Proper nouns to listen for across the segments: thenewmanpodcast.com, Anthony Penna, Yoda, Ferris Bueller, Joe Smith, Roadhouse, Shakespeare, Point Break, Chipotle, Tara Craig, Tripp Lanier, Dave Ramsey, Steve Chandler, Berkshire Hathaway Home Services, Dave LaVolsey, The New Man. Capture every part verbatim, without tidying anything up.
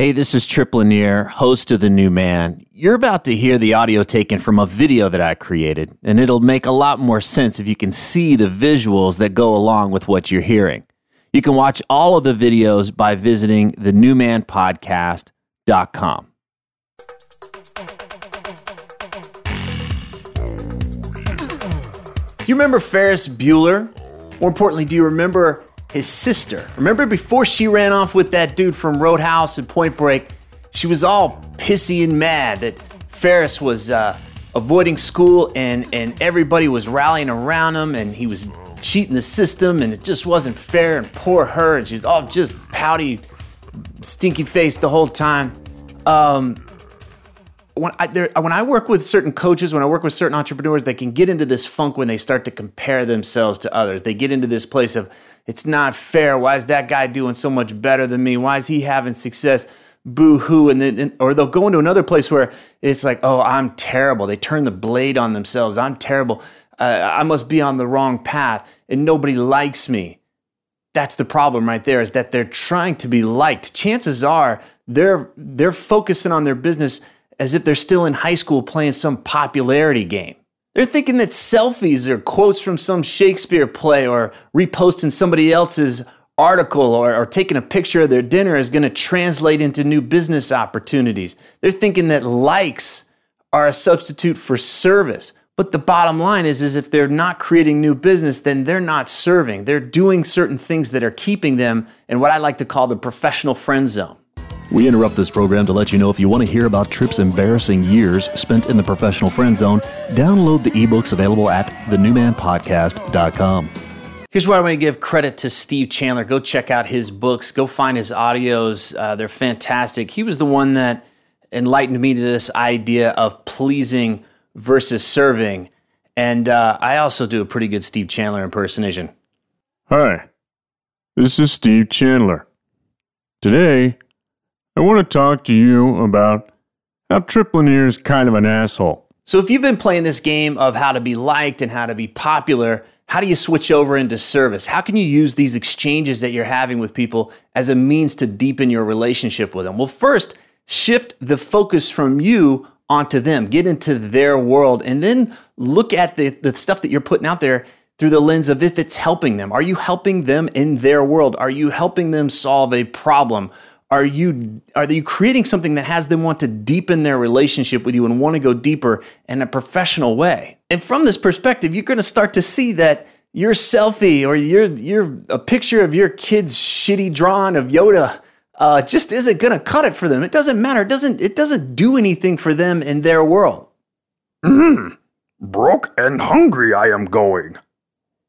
Hey, this is Tripp Lanier, host of The New Man. You're about to hear the audio taken from a video that I created, and it'll make a lot more sense if you can see the visuals that go along with what you're hearing. You can watch all of the videos by visiting the new man podcast dot com. Do you remember Ferris Bueller? More importantly, do you remember his sister? Remember before she ran off with that dude from Roadhouse and Point Break, she was all pissy and mad that Ferris was uh, avoiding school and, and everybody was rallying around him and he was cheating the system and it just wasn't fair and poor her and she was all just pouty, stinky-faced the whole time. Um, when I, there, when I work with certain coaches, when I work with certain entrepreneurs, they can get into this funk when they start to compare themselves to others. They get into this place of, it's not fair. Why is that guy doing so much better than me? Why is he having success? Boo-hoo. And then, and, or they'll go into another place where it's like, oh, I'm terrible. They turn the blade on themselves. I'm terrible. Uh, I must be on the wrong path and nobody likes me. That's the problem right there, is that they're trying to be liked. Chances are they're they're focusing on their business as if they're still in high school playing some popularity game. They're thinking that selfies or quotes from some Shakespeare play or reposting somebody else's article or, or taking a picture of their dinner is going to translate into new business opportunities. They're thinking that likes are a substitute for service. But the bottom line is, is if they're not creating new business, then they're not serving. They're doing certain things that are keeping them in what I like to call the professional friend zone. We interrupt this program to let you know if you want to hear about Tripp's embarrassing years spent in the professional friend zone, download the ebooks available at the new man podcast dot com. Here's where I want to give credit to Steve Chandler. Go check out his books. Go find his audios. Uh, they're fantastic. He was the one that enlightened me to this idea of pleasing versus serving. And uh, I also do a pretty good Steve Chandler impersonation. Hi, this is Steve Chandler. Today, I want to talk to you about how Tripp Lanier is kind of an asshole. So if you've been playing this game of how to be liked and how to be popular, how do you switch over into service? How can you use these exchanges that you're having with people as a means to deepen your relationship with them? Well, first, shift the focus from you onto them. Get into their world and then look at the, the stuff that you're putting out there through the lens of if it's helping them. Are you helping them in their world? Are you helping them solve a problem? Are you are you creating something that has them want to deepen their relationship with you and want to go deeper in a professional way? And from this perspective, you're going to start to see that your selfie or your your a picture of your kid's shitty drawing of Yoda uh, just isn't going to cut it for them. It doesn't matter. It doesn't it doesn't do anything for them in their world. Mm, broke and hungry I am going.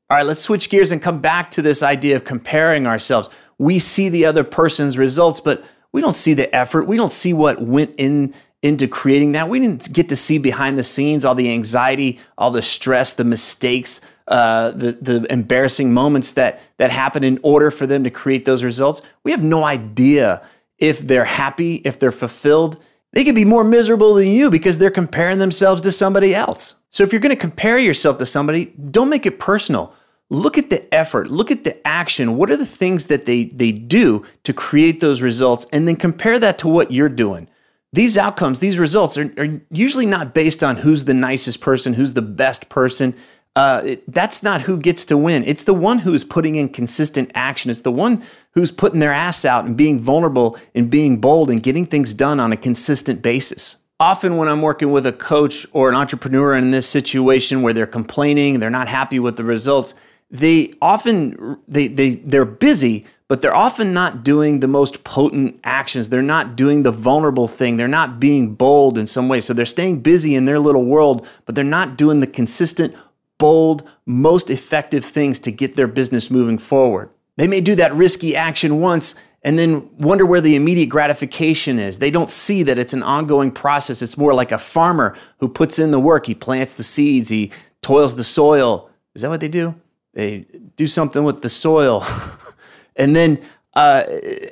All right, let's switch gears and come back to this idea of comparing ourselves. We see the other person's results, but we don't see the effort. We don't see what went in into creating that. We didn't get to see behind the scenes all the anxiety, all the stress, the mistakes, uh, the the embarrassing moments that that happen in order for them to create those results. We have no idea if they're happy, if they're fulfilled. They could be more miserable than you because they're comparing themselves to somebody else. So if you're going to compare yourself to somebody, don't make it personal. Look at the effort, look at the action. What are the things that they, they do to create those results? And then compare that to what you're doing. These outcomes, these results are, are usually not based on who's the nicest person, who's the best person. Uh, it, that's not who gets to win. It's the one who's putting in consistent action. It's the one who's putting their ass out and being vulnerable and being bold and getting things done on a consistent basis. Often when I'm working with a coach or an entrepreneur in this situation where they're complaining, they're not happy with the results, They often, they, they, they're busy, but they're often not doing the most potent actions. They're not doing the vulnerable thing. They're not being bold in some way. So they're staying busy in their little world, but they're not doing the consistent, bold, most effective things to get their business moving forward. They may do that risky action once and then wonder where the immediate gratification is. They don't see that it's an ongoing process. It's more like a farmer who puts in the work. He plants the seeds. He toils the soil. Is that what they do? They do something with the soil, and then uh,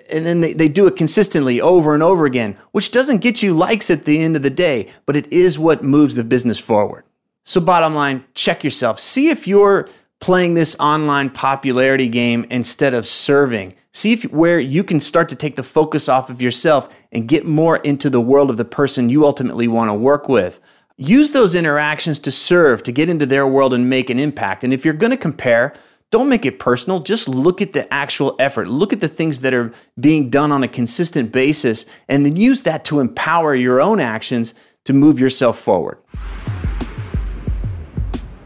and then they, they do it consistently over and over again, which doesn't get you likes at the end of the day, but it is what moves the business forward. So bottom line, check yourself. See if you're playing this online popularity game instead of serving. See if, where you can start to take the focus off of yourself and get more into the world of the person you ultimately want to work with. Use those interactions to serve, to get into their world and make an impact. And if you're going to compare, don't make it personal. Just look at the actual effort. Look at the things that are being done on a consistent basis, and then use that to empower your own actions to move yourself forward.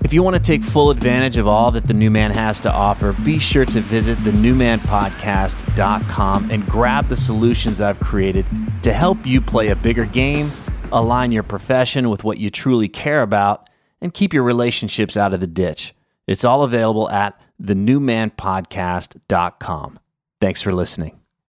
If you want to take full advantage of all that The New Man has to offer, be sure to visit the new man podcast dot com and grab the solutions I've created to help you play a bigger game, align your profession with what you truly care about, and keep your relationships out of the ditch. It's all available at the new man podcast dot com. Thanks for listening.